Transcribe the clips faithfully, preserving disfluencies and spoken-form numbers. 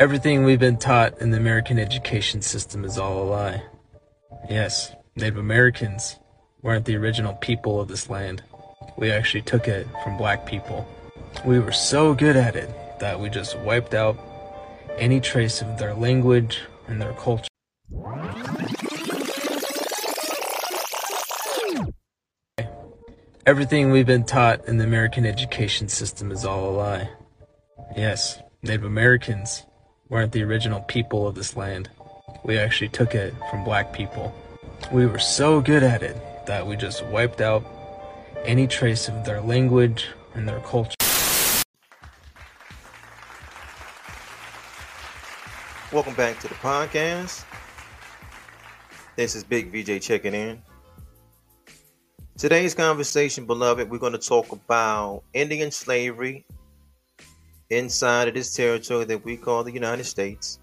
Everything we've been taught in the American education system is all a lie. Yes, Native Americans weren't the original people of this land. We actually took it from black people. We were so good at it that we just wiped out any trace of their language and their culture. Everything we've been taught in the American education system is all a lie. Yes, Native Americans weren't the original people of this land. We actually took it from black people. We were so good at it that we just wiped out any trace of their language and their culture. Welcome back to the podcast. This is Big V J checking in. Today's conversation, beloved, we're going to talk about Indian slavery inside of this territory that we call the United States.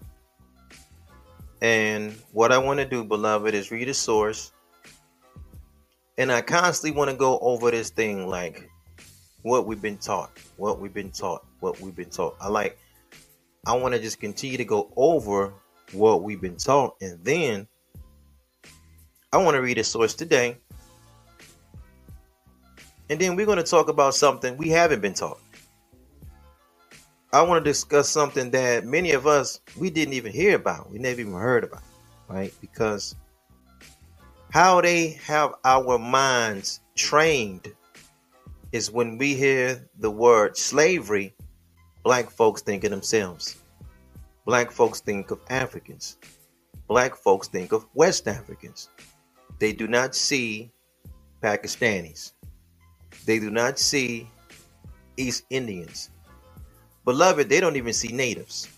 And what I want to do, beloved, is read a source. And I constantly want to go over this thing, like what we've been taught, what we've been taught, what we've been taught. I like, I want to just continue to go over what we've been taught. And then I want to read a source today. And then we're going to talk about something we haven't been taught. I want to discuss something that many of us, we didn't even hear about. We never even heard about, right? Because how they have our minds trained is when we hear the word slavery, black folks think of themselves. Black folks think of Africans. Black folks think of West Africans. They do not see Pakistanis. They do not see East Indians. Beloved, they don't even see natives.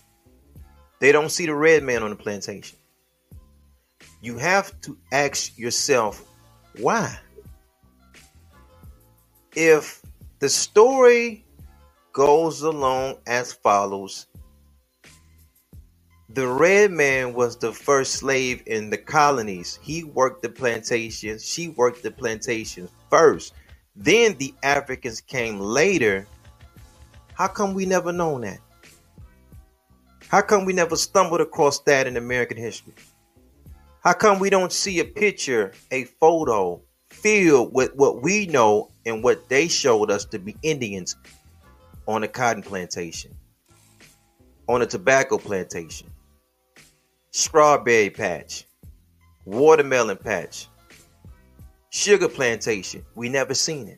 They don't see the red man on the plantation. You have to ask yourself, why? If the story goes along as follows, the red man was the first slave in the colonies. He worked the plantations. She worked the plantations first. Then the Africans came later. How come we never known that? How come we never stumbled across that in American history? How come we don't see a picture, a photo filled with what we know and what they showed us to be Indians on a cotton plantation, on a tobacco plantation, strawberry patch, watermelon patch, sugar plantation? We never seen it.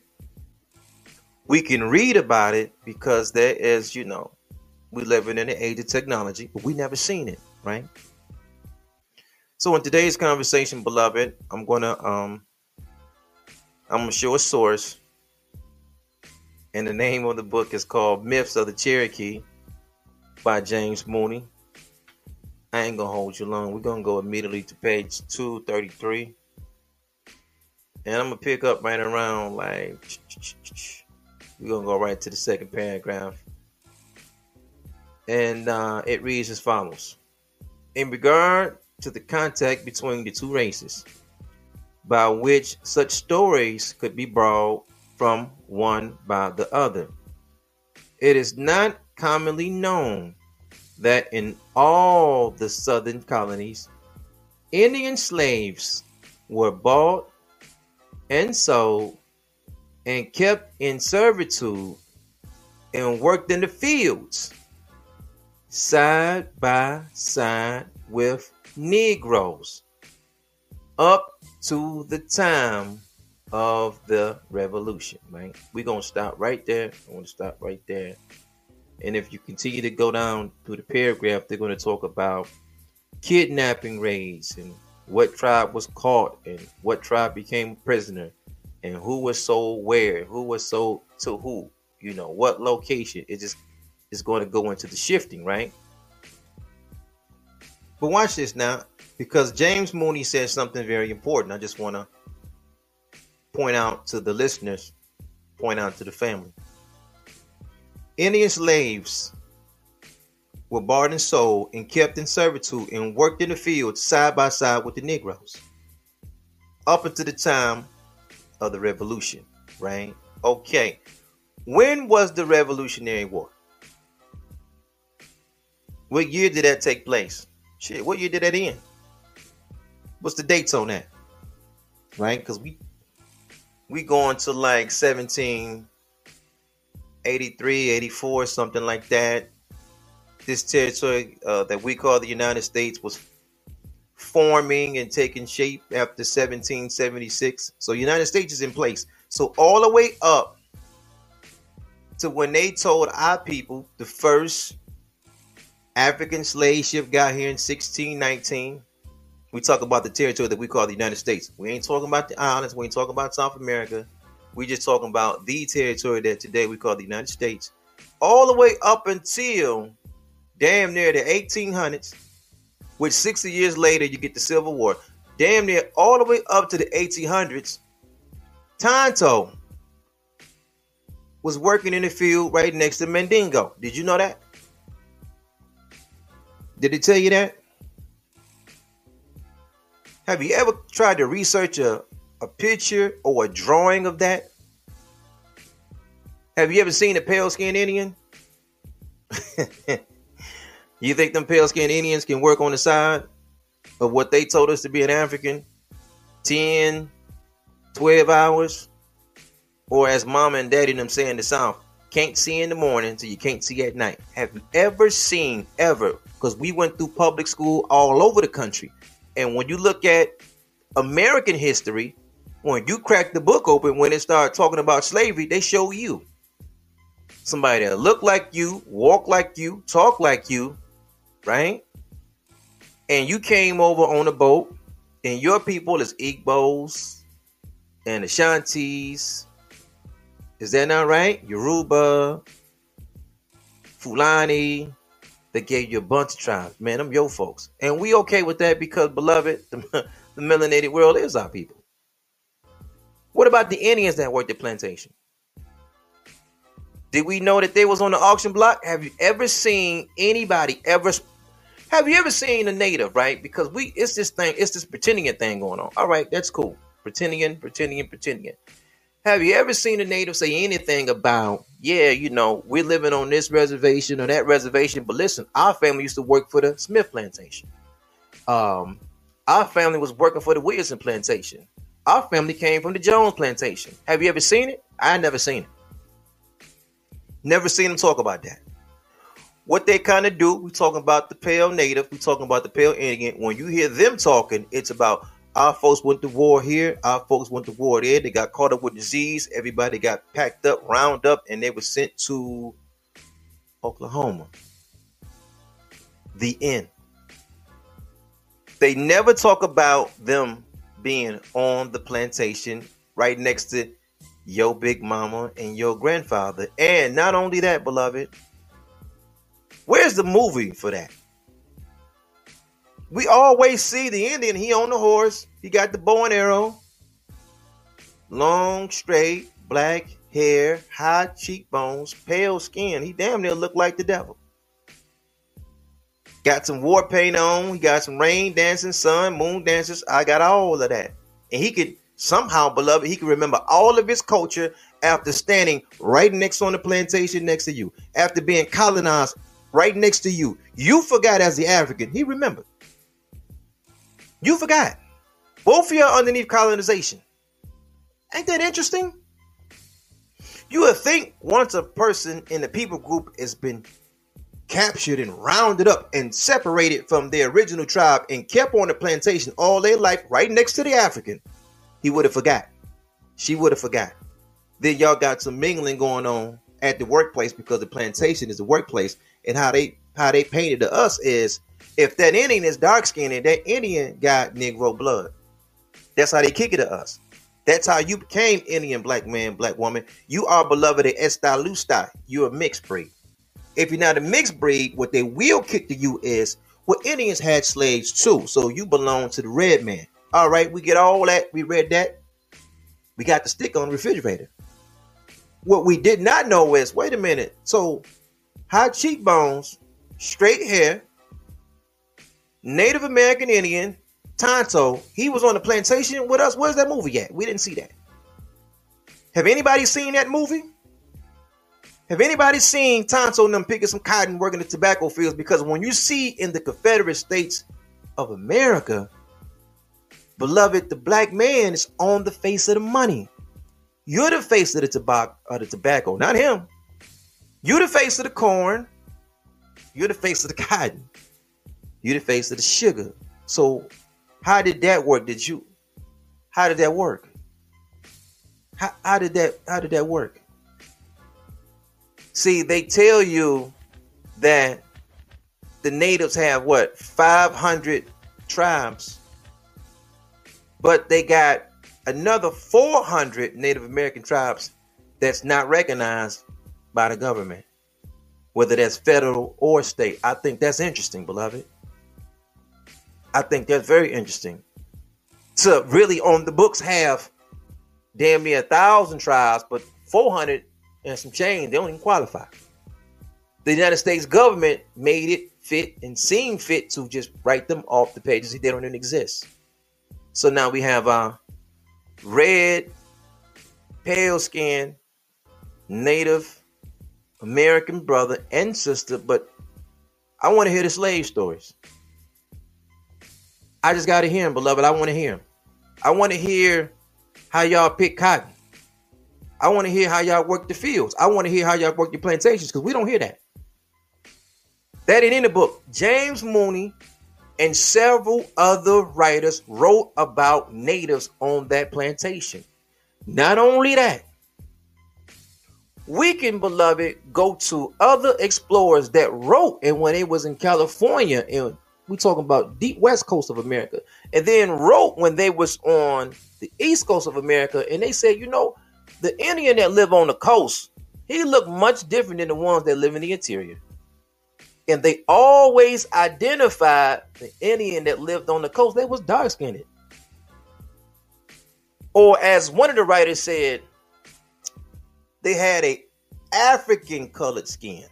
We can read about it because there is, you know, we living in the age of technology, but we never seen it, right? So in today's conversation, beloved, I'm gonna um, I'm gonna show a source, and the name of the book is called Myths of the Cherokee by James Mooney. I ain't gonna hold you long. We're gonna go immediately to page two thirty-three. And I'm going to pick up right around, like, we're going to go right to the second paragraph. And uh, it reads as follows. In regard to the contact between the two races, by which such stories could be brought from one by the other, it is not commonly known that in all the southern colonies, Indian slaves were bought and sold and kept in servitude and worked in the fields side by side with Negroes up to the time of the revolution, right? We're going to stop right there. I want to stop right there. And if you continue to go down through the paragraph, they're going to talk about kidnapping raids and what tribe was caught and what tribe became a prisoner and who was sold where, who was sold to who, you know, what location. It just is going to go into the shifting, right? But watch this now, because James Mooney says something very important. I just want to point out to the listeners, point out to the family. Indian slaves were bought and sold and kept in servitude and worked in the fields side by side with the Negroes up until the time of the revolution, right? Okay, when was the Revolutionary War? What year did that take place? Shit, what year did that end? What's the dates on that? Right? Because we we going to like seventeen eighty-three, eighty-four, something like that. This territory uh, that we call the United States was forming and taking shape after seventeen seventy-six. So United States is in place. So all the way up to when they told our people the first African slave ship got here in sixteen nineteen. We talk about the territory that we call the United States. We ain't talking about the islands. We ain't talking about South America. We just talking about the territory that today we call the United States. All the way up until damn near the eighteen hundreds, which sixty years later you get the Civil War. Damn near all the way up to the eighteen hundreds, Tonto was working in the field right next to Mandingo. Did you know that? Did it tell you that? Have you ever tried to research a, a picture or a drawing of that? Have you ever seen a pale-skinned Indian? You think them pale-skinned Indians can work on the side of what they told us to be an African? ten, twelve hours? Or as mama and daddy and them say in the South, can't see in the morning till you can't see at night. Have you ever seen, ever, because we went through public school all over the country. And when you look at American history, when you crack the book open, when it started talking about slavery, they show you somebody that look like you, walk like you, talk like you, right? And you came over on a boat, and your people is Igbos and Ashantis. Is that not right? Yoruba, Fulani. They gave you a bunch of tribes. Man, them your folks. And we okay with that because, beloved, the, the melanated world is our people. What about the Indians that worked the plantation? Did we know that they was on the auction block? Have you ever seen anybody ever... Have you ever seen a native, right? Because we it's this thing, it's this pretending thing going on. All right, that's cool. Pretending, pretending, pretending. Have you ever seen a native say anything about... Yeah, you know, we're living on this reservation or that reservation. But listen, our family used to work for the Smith plantation. Um, our family was working for the Williamson plantation. Our family came from the Jones plantation. Have you ever seen it? I never seen it. Never seen them talk about that. What they kind of do, we're talking about the pale native. We're talking about the pale Indian. When you hear them talking, it's about our folks went to war here. Our folks went to war there. They got caught up with disease. Everybody got packed up, round up, and they were sent to Oklahoma. The end. They never talk about them being on the plantation right next to your big mama and your grandfather. And not only that, beloved, where's the movie for that? We always see the Indian. He on the horse. He got the bow and arrow. Long, straight, black hair, high cheekbones, pale skin. He damn near looked like the devil. Got some war paint on. He got some rain dancing, sun, moon dances. I got all of that. And he could somehow, beloved, he could remember all of his culture after standing right next on the plantation next to you. After being colonized right next to you. You forgot as the African. He remembered. You forgot. Both of you are underneath colonization. Ain't that interesting? You would think once a person in the people group has been captured and rounded up and separated from their original tribe and kept on the plantation all their life right next to the African, he would have forgot. She would have forgot. Then y'all got some mingling going on at the workplace because the plantation is the workplace, and how they how they painted to us is, if that Indian is dark-skinned and that Indian got Negro blood, that's how they kick it to us. That's how you became Indian, black man, black woman. You are, beloved, an estalusta. You're a mixed breed. If you're not a mixed breed, what they will kick to you is, well, Indians had slaves too, so you belong to the red man. All right, we get all that. We read that. We got the stick on the refrigerator. What we did not know is, wait a minute, so high cheekbones, straight hair, Native American Indian, Tonto, he was on the plantation with us. Where's that movie at? We didn't see that. Have anybody seen that movie? Have anybody seen Tonto and them picking some cotton working the tobacco fields? Because when you see in the Confederate States of America, beloved, the black man is on the face of the money. You're the face of the tobacco, of the tobacco, not him. You're the face of the corn. You're the face of the cotton. You're the face of the sugar. So how did that work? Did you? How did that work? How, how did that? How did that work? See, they tell you that the natives have what, five hundred tribes, but they got another four hundred Native American tribes that's not recognized by the government, whether that's federal or state. I think that's interesting, beloved. I think that's very interesting. To really on the books have damn near a thousand tribes, but four hundred and some change, they don't even qualify. The United States government made it fit and seemed fit to just write them off the pages. They don't even exist. So now we have our red, pale-skinned Native American brother and sister. But I want to hear the slave stories. I just got to hear them, beloved. I want to hear them. I want to hear how y'all pick cotton. I want to hear how y'all work the fields. I want to hear how y'all work your plantations, because we don't hear that. That ain't in the book. James Mooney and several other writers wrote about natives on that plantation. Not only that, we can, beloved, go to other explorers that wrote, and when they was in California, and we're talking about deep west coast of America, and then wrote when they was on the east coast of America, and they said, you know, the Indian that live on the coast, he looked much different than the ones that live in the interior. And they always identified the Indian that lived on the coast. They was dark-skinned. Or as one of the writers said, they had a African-colored skin.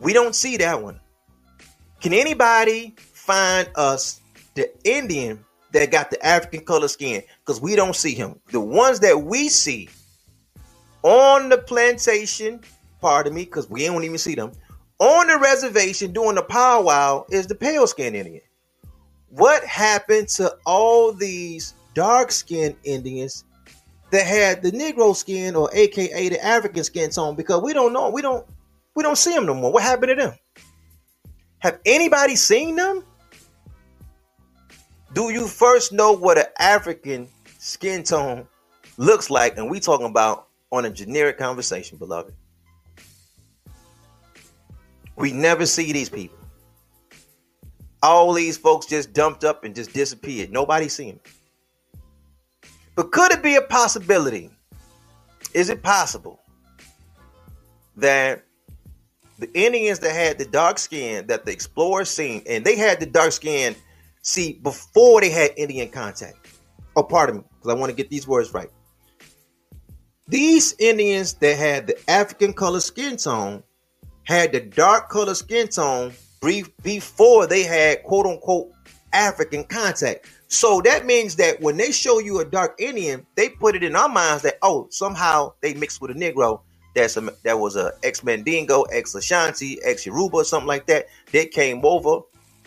We don't see that one. Can anybody find us the Indian that got the African color skin? Because we don't see him. The ones that we see on the plantation, pardon me, because we don't even see them, on the reservation doing the powwow is the pale skinned Indian. What happened to all these dark skinned Indians that had the Negro skin, or A K A the African skin tone? Because we don't know. We don't, we don't see them no more. What happened to them? Have anybody seen them? Do you first know what an African skin tone looks like? And we talking about on a generic conversation, beloved. We never see these people. All these folks just dumped up and just disappeared. Nobody seen them. But could it be a possibility? Is it possible that the Indians that had the dark skin that the explorers seen, and they had the dark skin, see, before they had Indian contact. Oh, pardon me, because I want to get these words right. These Indians that had the African color skin tone had the dark color skin tone brief before they had quote unquote African contact. So that means that when they show you a dark Indian, they put it in our minds that, oh, somehow they mixed with a Negro. That's a, that was a ex-Mandingo, ex-Ashanti, ex-Yoruba, something like that. They came over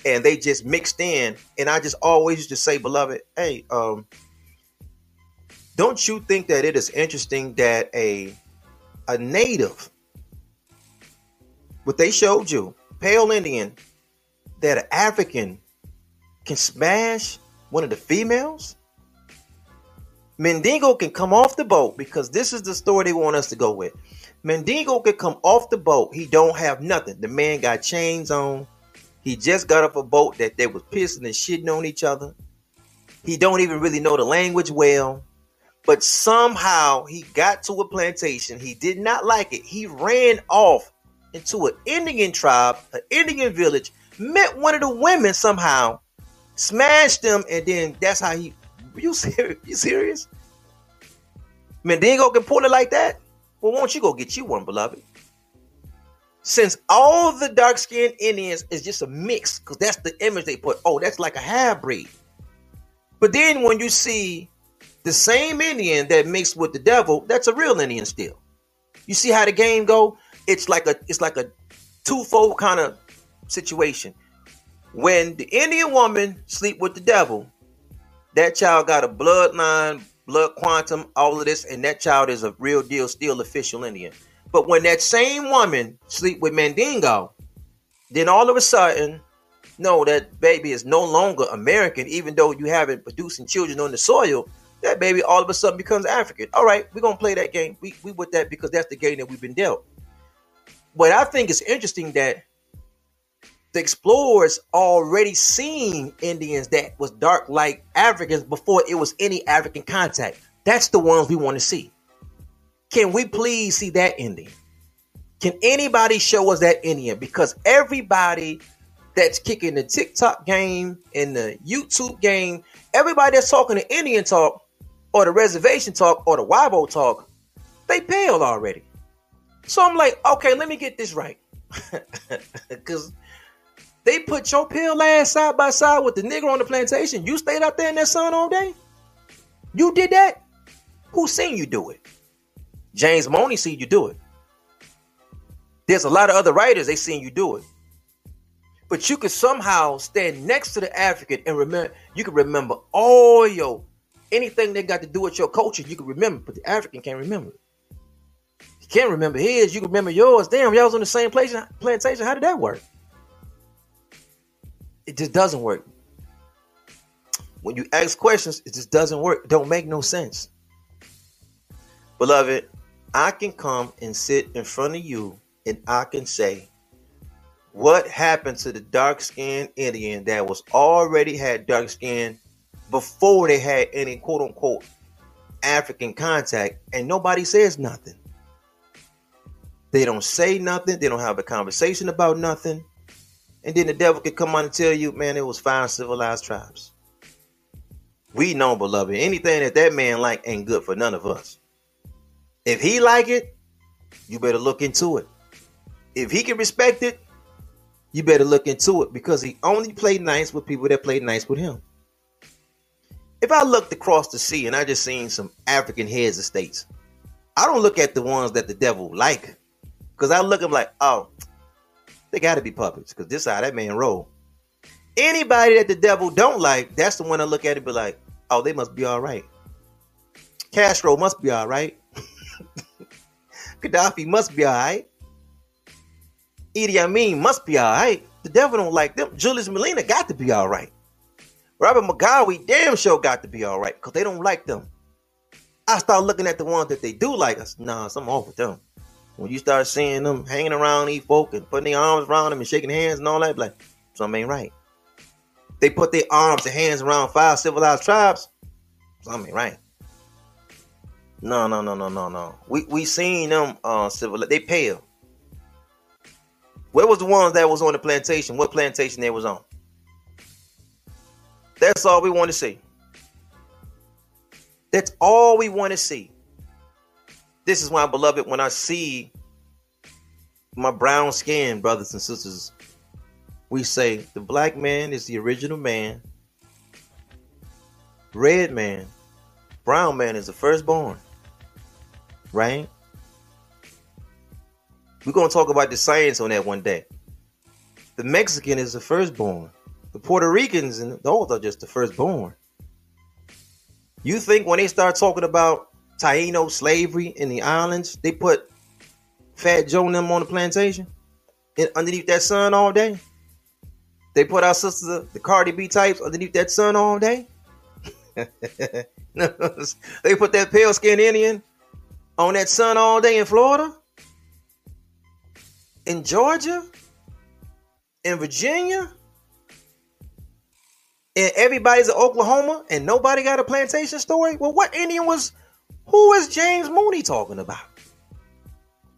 and they just mixed in. And I just always used to say, beloved, hey, um, don't you think that it is interesting that a a native, what they showed you, pale Indian, that an African can smash one of the females? Mandingo can come off the boat, because this is the story they want us to go with. Mandingo can come off the boat. He don't have nothing. The man got chains on. He just got off a boat that they was pissing and shitting on each other. He don't even really know the language well. But somehow he got to a plantation. He did not like it. He ran off into an Indian tribe, an Indian village, met one of the women somehow, smashed them, and then that's how he... You serious? You serious? Mandingo can pull it like that? Well, won't you go get you one, beloved? Since all the dark-skinned Indians is just a mix, because that's the image they put. Oh, that's like a half-breed. But then when you see the same Indian that mixed with the devil, that's a real Indian still. You see how the game go? It's like a it's like a twofold kind of situation. When the Indian woman sleep with the devil, that child got a bloodline, blood quantum, all of this, and that child is a real deal, still official Indian. But when that same woman sleep with Mandingo, then all of a sudden, no, that baby is no longer American, even though you haven't producing children on the soil. That baby all of a sudden becomes African. All right, we're going to play that game. We we with that because that's the game that we've been dealt. But I think it's interesting that the explorers already seen Indians that was dark like Africans before it was any African contact. That's the ones we want to see. Can we please see that Indian? Can anybody show us that Indian? Because everybody that's kicking the TikTok game and the YouTube game, everybody that's talking the Indian talk or the reservation talk or the Wabo talk, they pale already. So I'm like, okay, let me get this right. Because they put your pale ass side by side with the nigger on the plantation. You stayed out there in that sun all day? You did that? Who seen you do it? James Mooney seen you do it. There's a lot of other writers, they seen you do it. But you could somehow stand next to the African and remember, you could remember all your, anything they got to do with your culture, you could remember, but the African can't remember. He can't remember his, you can remember yours. Damn, y'all was on the same place, plantation, how did that work? It just doesn't work. When you ask questions, it just doesn't work. It don't make no sense. Beloved, I can come and sit in front of you and I can say, what happened to the dark-skinned Indian that was already had dark skin before they had any quote-unquote African contact? And nobody says nothing. They don't say nothing. They don't have a conversation about nothing. And then the devil could come on and tell you, man, it was five civilized tribes. We know, beloved, anything that that man like ain't good for none of us. If he like it, you better look into it. If he can respect it, you better look into it, because he only played nice with people that played nice with him. If I looked across the sea and I just seen some African heads of states, I don't look at the ones that the devil like, because I look at them like, oh, they got to be puppets, because this is how that man roll. Anybody that the devil don't like, that's the one I look at and be like, oh, they must be all right. Castro must be all right. Gaddafi must be all right. Idi Amin must be all right. The devil don't like them. Julius Malema got to be all right. Robert Mugabe damn sure got to be all right, because they don't like them. I start looking at the ones that they do like. I said, nah, something off with them. When you start seeing them hanging around these folk and putting their arms around them and shaking hands and all that, like, something ain't right. They put their arms and hands around five civilized tribes. Something ain't right. No, no, no, no, no, no. We we seen them uh, civil. They pale. Where was the ones that was on the plantation? What plantation they was on? That's all we want to see. That's all we want to see. This is why, beloved, when I see my brown skinned brothers and sisters, we say the black man is the original man. Red man, brown man is the firstborn. Right? We're going to talk about the science on that one day. The Mexican is the firstborn. The Puerto Ricans and those are just the firstborn. You think when they start talking about Taino slavery in the islands, they put Fat Joe and them on the plantation and underneath that sun all day? They put our sisters, the Cardi B types, underneath that sun all day? They put that pale-skinned Indian on that sun all day in Florida? In Georgia, in Virginia, and everybody's in Oklahoma, and nobody got a plantation story? Well, what Indian was, who is James Mooney talking about?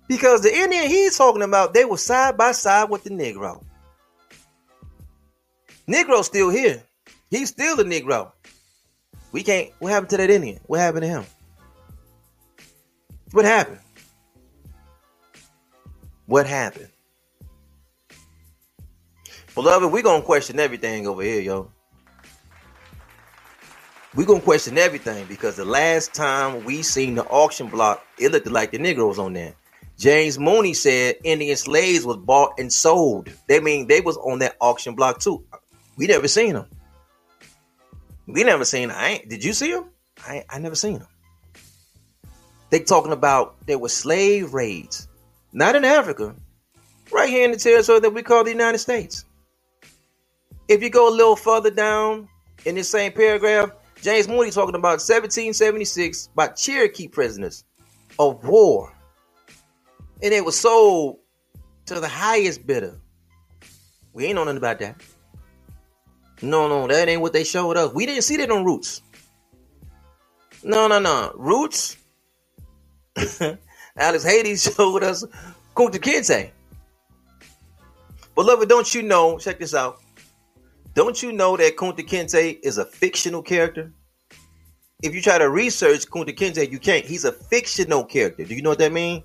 Because the Indian he's talking about, they were side by side with the Negro. Negro's still here. He's still a Negro. We can't, what happened to that Indian? What happened to him? What happened? What happened? Beloved, we're going to question everything over here, yo. We're going to question everything, because the last time we seen the auction block, it looked like the Negroes on there. James Mooney said Indian slaves was bought and sold. They mean they was on that auction block too. We never seen them. We never seen them. I ain't, did you see them? I, I never seen them. They talking about there were slave raids, not in Africa, right here in the territory that we call the United States. If you go a little further down in this same paragraph, James Mooney talking about seventeen seventy-six by Cherokee prisoners of war. And they were sold to the highest bidder. We ain't know nothing about that. No, no, that ain't what they showed us. We didn't see that on Roots. No, no, no. Roots. Alex Haley showed us Kunta Kinte. Beloved, don't you know? Check this out. Don't you know that Kunta Kinte is a fictional character? If you try to research Kunta Kinte, you can't. He's a fictional character. Do you know what that means?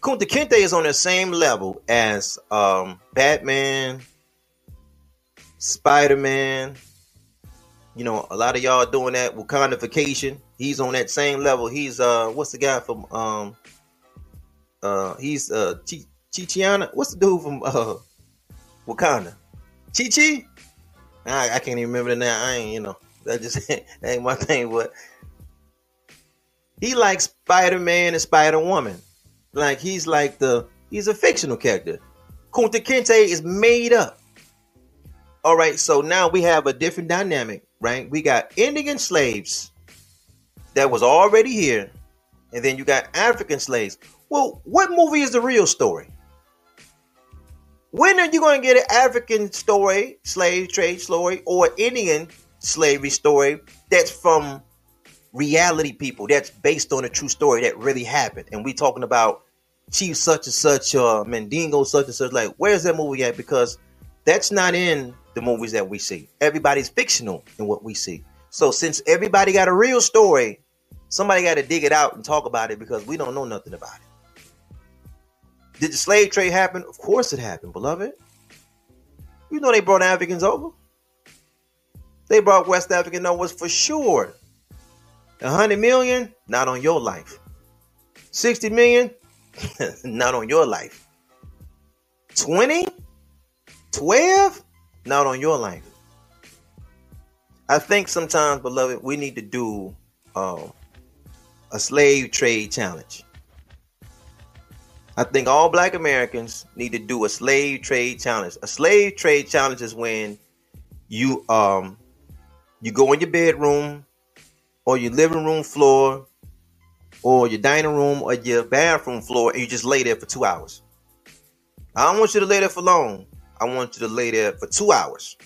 Kunta Kinte is on the same level as um, Batman, Spider-Man. You know, a lot of y'all doing that Wakandification. He's on that same level. He's, uh, what's the guy from, um, uh, he's, uh, Ch- Chichiana. What's the dude from, uh, Wakanda? Chi-Chi? I, I can't even remember the name. I ain't, you know, that just that ain't my thing, but he likes Spider-Man and Spider-Woman. Like, he's like the, he's a fictional character. Kunta Kinte is made up. All right, so now we have a different dynamic, right? We got Indian slaves that was already here, and then you got African slaves. Well, what movie is the real story? When are you going to get an African story, slave trade story, or Indian slavery story that's from reality people, that's based on a true story that really happened? And we talking about Chief such and such, uh, Mandingo such and such. Like, where's that movie at? Because that's not in the movies that we see. Everybody's fictional in what we see. So since everybody got a real story, somebody got to dig it out and talk about it, because we don't know nothing about it. Did the slave trade happen? Of course it happened, beloved. You know they brought Africans over. They brought West African over for sure. A hundred million, not on your life. Sixty million, not on your life. Twenty? Twelve? Not on your life. I think sometimes, beloved, we need to do uh, a slave trade challenge. I think all Black Americans need to do a slave trade challenge. A slave trade challenge is when you um you go in your bedroom or your living room floor or your dining room or your bathroom floor, and you just lay there for two hours. I don't want you to lay there for long. I want you to lay there for two hours.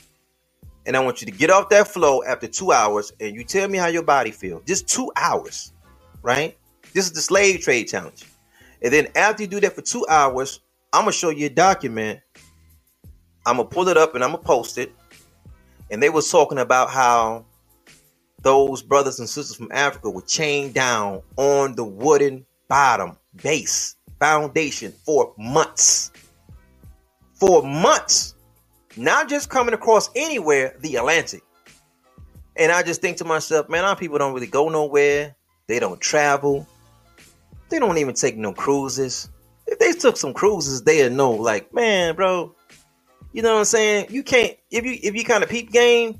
And I want you to get off that floor after two hours and you tell me how your body feels. Just two hours, right? This is the slave trade challenge. And then after you do that for two hours, I'm going to show you a document. I'm going to pull it up and I'm going to post it. And they was talking about how those brothers and sisters from Africa were chained down on the wooden bottom base foundation for months. For months. Not just coming across anywhere, the Atlantic. And I just think to myself, man, our people don't really go nowhere. They don't travel. They don't even take no cruises. If they took some cruises, they'd know, like, man, bro, you know what I'm saying? You can't, if you if you kind of peep game,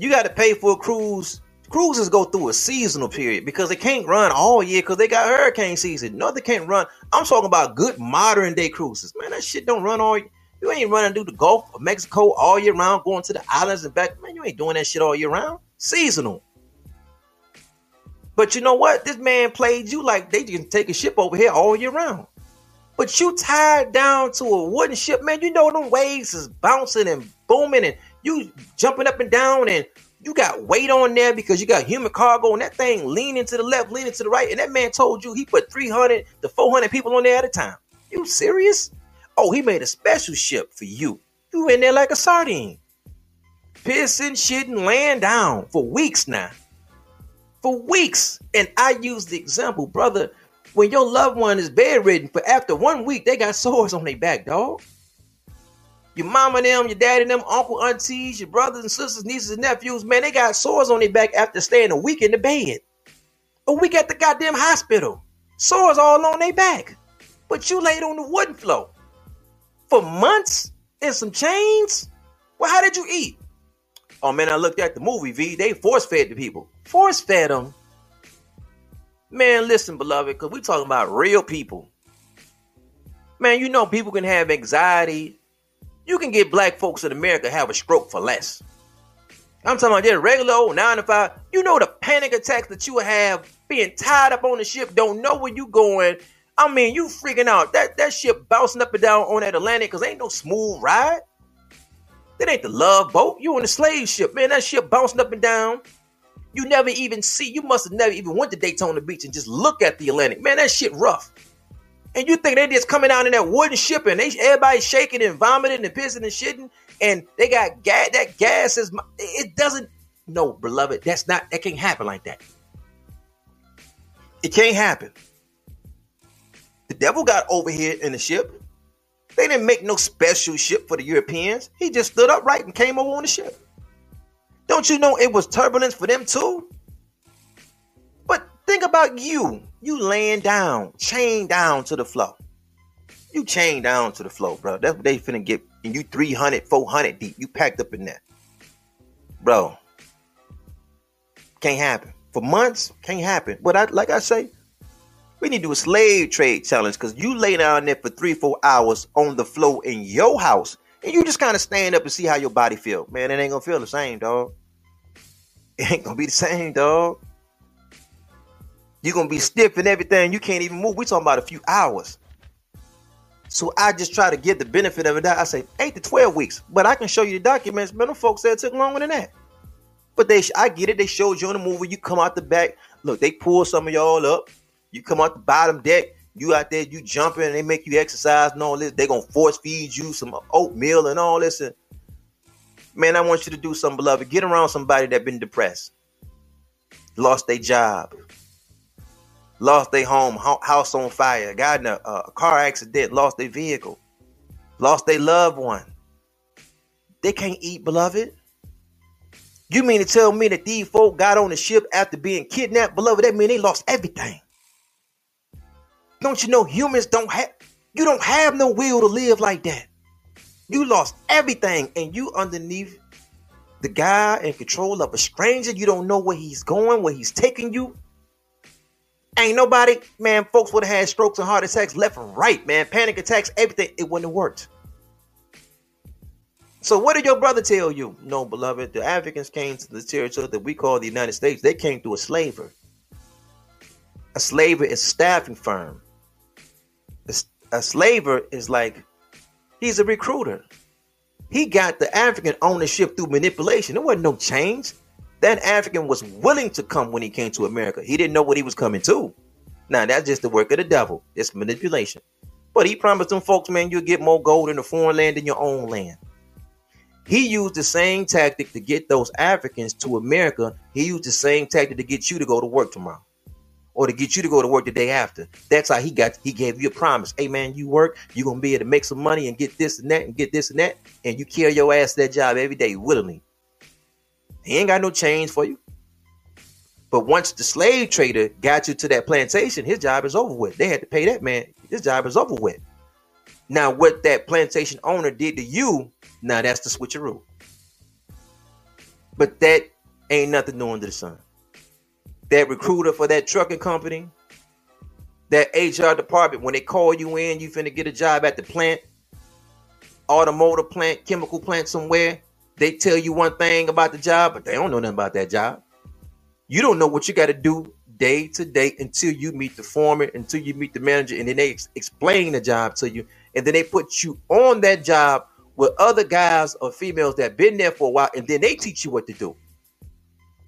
you got to pay for a cruise. Cruises go through a seasonal period because they can't run all year because they got hurricane season. No, they can't run. I'm talking about good modern day cruises. Man, that shit don't run all year. You ain't running through the Gulf of Mexico all year round, going to the islands and back. Man, you ain't doing that shit all year round. Seasonal. But you know what? This man played you like they can take a ship over here all year round. But you tied down to a wooden ship, man. You know them waves is bouncing and booming and you jumping up and down, and you got weight on there because you got human cargo, and that thing leaning to the left, leaning to the right. And that man told you he put three hundred to four hundred people on there at a time. You serious? Oh, he made a special ship for you. You in there like a sardine. Pissing, shitting, laying down for weeks now. For weeks. And I use the example, brother, when your loved one is bedridden, but after one week, they got sores on their back, dog. Your mama and them, your daddy and them, uncle, aunties, your brothers and sisters, nieces and nephews, man, they got sores on their back after staying a week in the bed. A week at the goddamn hospital. Sores all on their back. but you laid on the wooden floor for months in some chains. Well, how did you eat? Oh, man, I looked at the movie, V. They force-fed the people. Force-fed them. Man, listen, beloved, because we're talking about real people. Man, you know people can have anxiety. You can get black folks in America have a stroke for less. I'm talking about just regular old nine to five. You know the panic attacks that you have, being tied up on the ship, don't know where you going. I mean, you freaking out. That, that ship bouncing up and down on that Atlantic because ain't no smooth ride. That ain't the love boat. You on the slave ship, man. That ship bouncing up and down. You never even see. You must have never even went to Daytona Beach and just look at the Atlantic. Man, that shit rough. And you think they just coming out in that wooden ship and they everybody shaking and vomiting and pissing and shitting. And they got gas. That gas is. It doesn't. No, beloved. That's not. That can't happen like that. It can't happen. The devil got over here in the ship. They didn't make no special ship for the Europeans. He just stood upright and came over on the ship. Don't you know it was turbulence for them too? But think about you. You laying down, chained down to the floor. You chained down to the floor, bro. That's what they finna get. And you three hundred, four hundred deep. You packed up in there. Bro. Can't happen. For months, can't happen. But I, like I say, we need to do a slave trade challenge because you lay down there for three, four hours on the floor in your house and you just kind of stand up and see how your body feel. Man, it ain't going to feel the same, dog. It ain't going to be the same, dog. You're going to be stiff and everything. You can't even move. We're talking about a few hours. So I just try to get the benefit of it. I say eight to twelve weeks, but I can show you the documents. Man, them folks said it took longer than that. But they, I get it. They showed you in the movie. You come out the back. Look, they pull some of y'all up. You come out the bottom deck, you out there, you jumping, and they make you exercise and all this. They're going to force feed you some oatmeal and all this. And man, I want you to do something, beloved. Get around somebody that been depressed, lost their job, lost their home, house on fire, got in a, a car accident, lost their vehicle, lost their loved one. They can't eat, beloved. You mean to tell me that these folk got on the ship after being kidnapped, beloved? That mean they lost everything. Don't you know humans don't have, you don't have no will to live like that. You lost everything and you underneath the guy in control of a stranger. You don't know where he's going, where he's taking you. Ain't nobody, man, folks would have had strokes and heart attacks left and right, man. Panic attacks, everything. It wouldn't have worked. So what did your brother tell you? No, beloved, the Africans came to the territory that we call the United States. They came through a slaver. A slaver is staffing firm. A slaver is like, he's a recruiter. He got the African ownership through manipulation. There wasn't no change. That African was willing to come when he came to America. He didn't know what he was coming to. Now, that's just the work of the devil. It's manipulation. But he promised them folks, man, you'll get more gold in a foreign land than your own land. He used the same tactic to get those Africans to America. He used the same tactic to get you to go to work tomorrow. Or to get you to go to work the day after. That's how he got. He gave you a promise. Hey, man, you work. You're going to be able to make some money and get this and that and get this and that. And you carry your ass to that job every day willingly. He ain't got no change for you. But once the slave trader got you to that plantation, his job is over with. They had to pay that man. His job is over with. Now, what that plantation owner did to you, now that's the switcheroo. But that ain't nothing new under the sun. That recruiter for that trucking company, that H R department, when they call you in, you finna get a job at the plant, automotive plant, chemical plant somewhere. They tell you one thing about the job, but they don't know nothing about that job. You don't know what you got to do day to day until you meet the foreman, until you meet the manager, and then they ex- explain the job to you. And then they put you on that job with other guys or females that been there for a while, and then they teach you what to do.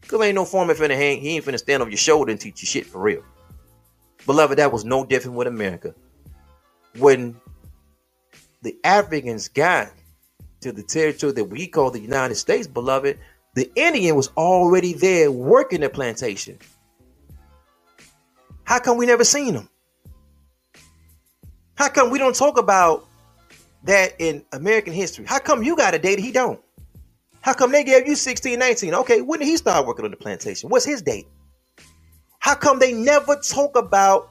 Because ain't no foreman finna hang. He ain't finna stand on your shoulder and teach you shit for real. Beloved, that was no different with America. When the Africans got to the territory that we call the United States, beloved, the Indian was already there working the plantation. How come we never seen him? How come we don't talk about that in American history? How come you got a date and he don't? How come they gave you sixteen, nineteen? Okay, when did he start working on the plantation? What's his date? How come they never talk about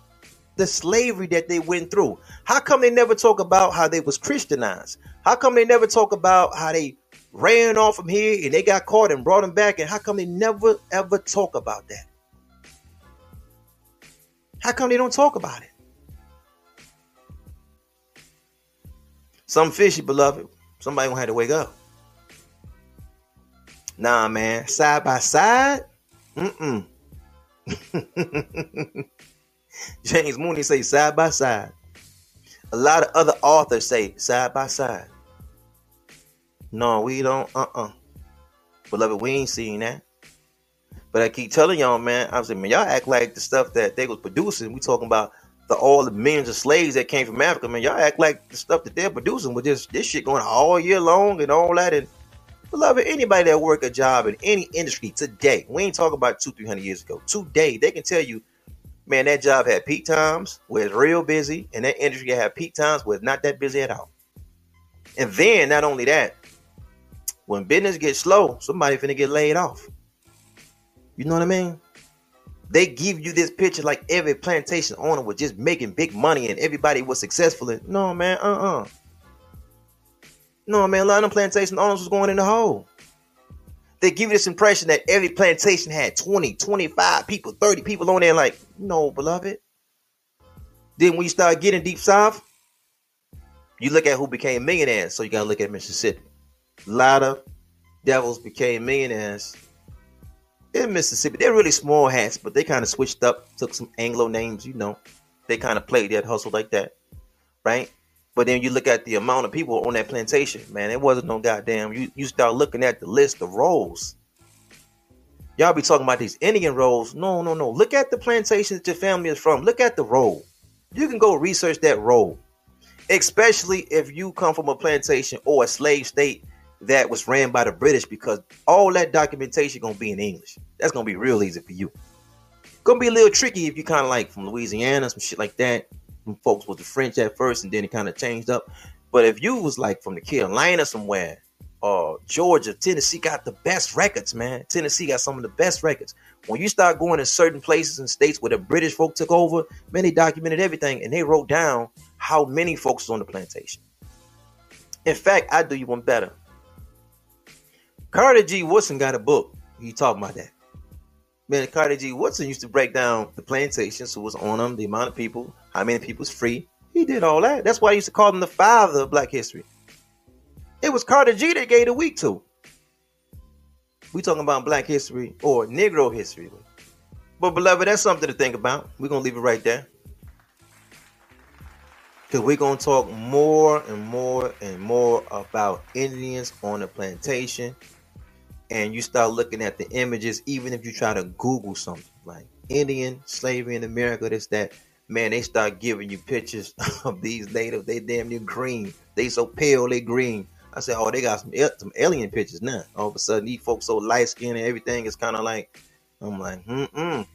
the slavery that they went through. How come they never talk about how they was Christianized? How come they never talk about how they ran off from here and they got caught and brought them back? And how come they never ever talk about that? How come they don't talk about it? Something fishy, beloved. Somebody gonna have to wake up. Nah, man. Side by side? Mm-mm. James Mooney say side by side. A lot of other authors say side by side. No, we don't. Uh-uh. Beloved, we ain't seen that. But I keep telling y'all, man, I was like, man, y'all act like the stuff that they was producing. We talking about the all the millions of slaves that came from Africa. Man, y'all act like the stuff that they're producing with this this shit going all year long and all that. And beloved, anybody that work a job in any industry today, we ain't talking about two, three hundred years ago. Today, they can tell you, man, that job had peak times where it's real busy, and that industry had peak times where it's not that busy at all. And then not only that, when business gets slow, somebody finna get laid off. You know what I mean? They give you this picture like every plantation owner was just making big money and everybody was successful. And no, man, uh-uh. No, man, a lot of them plantation owners was going in the hole. They give you this impression that every plantation had twenty, twenty-five people, thirty people on there. Like, no, beloved. Then when you start getting deep south, you look at who became millionaires. So you got to look at Mississippi. A lot of devils became millionaires in Mississippi. They're really small hats, but they kind of switched up, took some Anglo names, you know. They kind of played that hustle like that, right? But then you look at the amount of people on that plantation, man, it wasn't no goddamn. You, you start looking at the list of roles. Y'all be talking about these Indian roles. No, no, no. Look at the plantation that your family is from. Look at the role. You can go research that role, especially if you come from a plantation or a slave state that was ran by the British, because all that documentation gonna be in English. That's gonna be real easy for you. Gonna be a little tricky if you kind of like from Louisiana, some shit like that. Some folks was the French at first, and then it kind of changed up. But if you was like from the Carolina somewhere, or uh, Georgia, Tennessee got the best records, man. Tennessee got some of the best records. When you start going to certain places and states where the British folk took over, man, they documented everything, and they wrote down how many folks was on the plantation. In fact, I do you one better. Carter G. Woodson got a book. You talking about that? Man, Carter G. Woodson used to break down the plantations, who was on them, the amount of people, how many people was free. He did all that. That's why I used to call him the father of Black history. It was Carter G. that gave the week to. We talking about Black history or Negro history. But beloved, that's something to think about. We're going to leave it right there, because we're going to talk more and more and more about Indians on the plantation. And you start looking at the images, even if you try to Google something like Indian slavery in America, this, that, man, they start giving you pictures of these natives. They damn near green. They so pale, they green. I said, oh, they got some some alien pictures now. All of a sudden, these folks so light skinned and everything is kind of like, I'm like, mm-mm.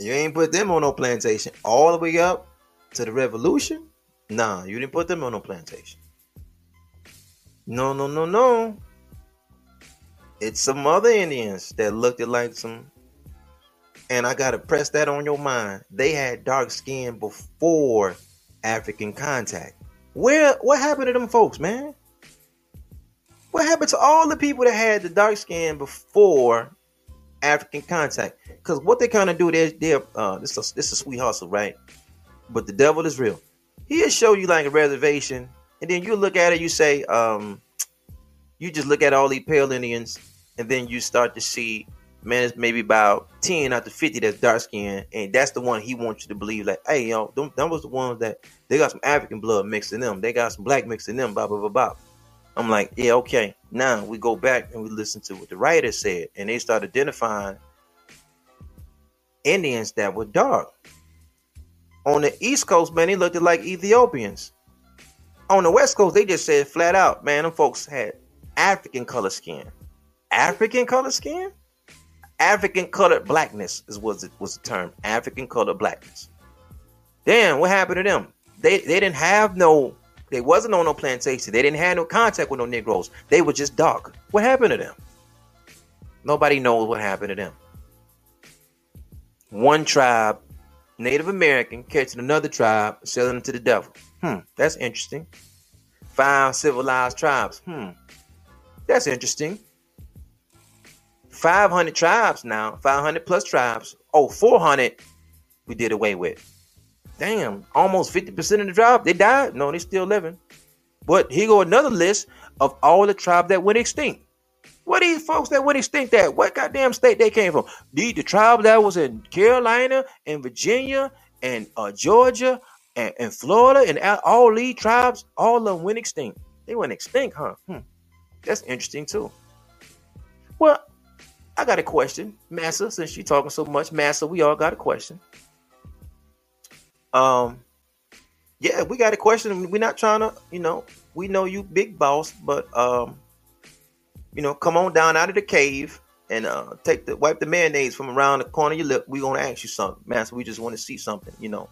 You ain't put them on no plantation all the way up to the revolution. Nah, you didn't put them on no plantation. No, no, no, no. It's some other Indians that looked at like some, and I gotta press that on your mind. They had dark skin before African contact. Where, what happened to them folks, man? What happened to all the people that had the dark skin before African contact? Because what they kind of do, they're, they're uh, this is this is sweet hustle, right? But the devil is real. He'll show you like a reservation, and then you look at it, you say, um. You just look at all these pale Indians, and then you start to see, man, it's maybe about ten out of fifty that's dark skinned, and that's the one he wants you to believe, like, hey, you know, them, them was the ones that they got some African blood mixed in them, they got some black mixed in them, blah, blah, blah, blah. I'm like, yeah, okay. Now we go back and we listen to what the writer said, and they start identifying Indians that were dark. On the East Coast, man, they looked like Ethiopians. On the West Coast, they just said flat out, man, them folks had African color skin. African color skin? African colored blackness is was it was the term. African colored blackness. Damn, what happened to them? They they didn't have no, they wasn't on no plantation. They didn't have no contact with no Negroes. They were just dark. What happened to them? Nobody knows what happened to them. one tribe, Native American, catching another tribe, selling them to the devil. Hmm, that's interesting. Five civilized tribes. Hmm, that's interesting. five hundred tribes now, five hundred plus tribes. Oh, four hundred we did away with. Damn, almost fifty percent of the tribe, they died. No, they still living. But here go another list of all the tribes that went extinct. What these folks that went extinct at? What goddamn state they came from? The, the tribe that was in Carolina and Virginia and uh, Georgia and, and Florida and all these tribes, all of them went extinct. They went extinct, huh? Hmm. That's interesting too. Well, I got a question, Massa, since you're talking so much. Massa, we all got a question. Um... Yeah, we got a question. We're not trying to, you know, we know you big boss, but, um, you know, come on down out of the cave and uh, take the wipe the mayonnaise from around the corner of your lip. We're going to ask you something, Master. We just want to see something, you know.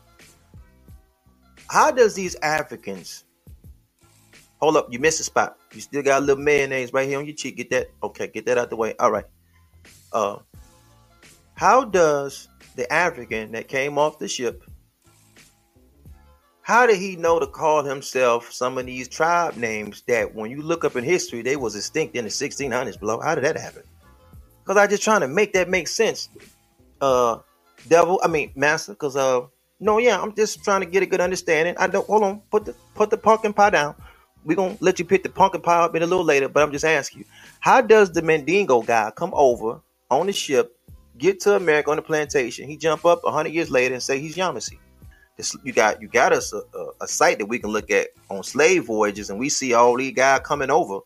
How does these Africans, hold up, you missed a spot. You still got a little mayonnaise right here on your cheek. Get that. Okay, get that out the way. All right. Uh, how does the African that came off the ship, how did he know to call himself some of these tribe names that when you look up in history, they was extinct in the sixteen hundreds, bro? How did that happen? Because I just trying to make that make sense. Uh, devil, I mean, master, because, uh, no, yeah, I'm just trying to get a good understanding. I don't, hold on, put the put the pumpkin pie down. We're going to let you pick the pumpkin pie up in a little later, but I'm just asking you, how does the Mandingo guy come over on the ship, get to America on the plantation, he jump up one hundred years later and say he's Yamasee? You got you got us a, a, a site that we can look at on slave voyages, and we see all these guys coming over,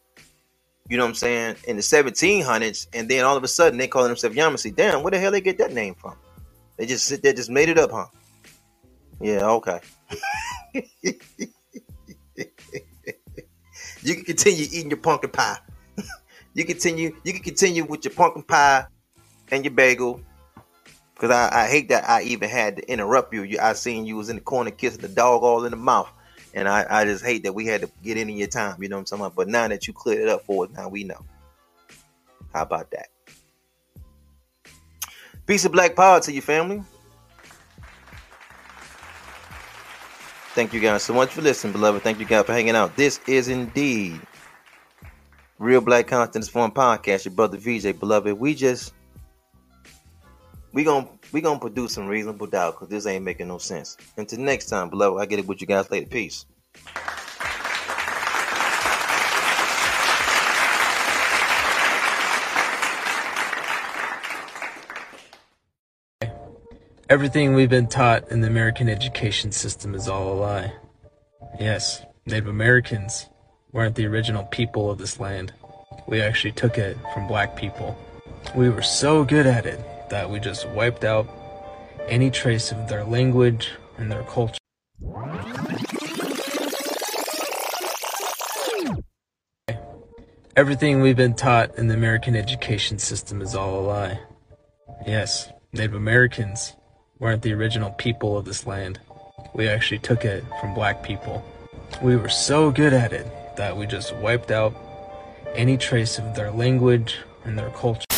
you know what I'm saying, in the seventeen hundreds, and then all of a sudden they calling themselves Yamasee. Damn, where the hell they get that name from? They just sit there, just made it up, huh? Yeah, okay. You can continue eating your pumpkin pie. you continue you can continue with your pumpkin pie and your bagel. Because I, I hate that I even had to interrupt you. you. I seen you was in the corner kissing the dog all in the mouth. And I, I just hate that we had to get in your time. You know what I'm talking about? But now that you cleared it up for us, now we know. How about that? Piece of black power to your family. Thank you guys so much for listening, beloved. Thank you guys for hanging out. This is indeed Real Black Constance Form Podcast. Your brother V J, beloved. We just... We're going we gonna produce some reasonable doubt because this ain't making no sense. Until next time, beloved, I get it with you guys later. Peace. Everything we've been taught in the American education system is all a lie. Yes, Native Americans weren't the original people of this land. We actually took it from black people. We were so good at it that we just wiped out any trace of their language and their culture. Everything we've been taught in the American education system is all a lie. Yes, Native Americans weren't the original people of this land. We actually took it from black people. We were so good at it that we just wiped out any trace of their language and their culture.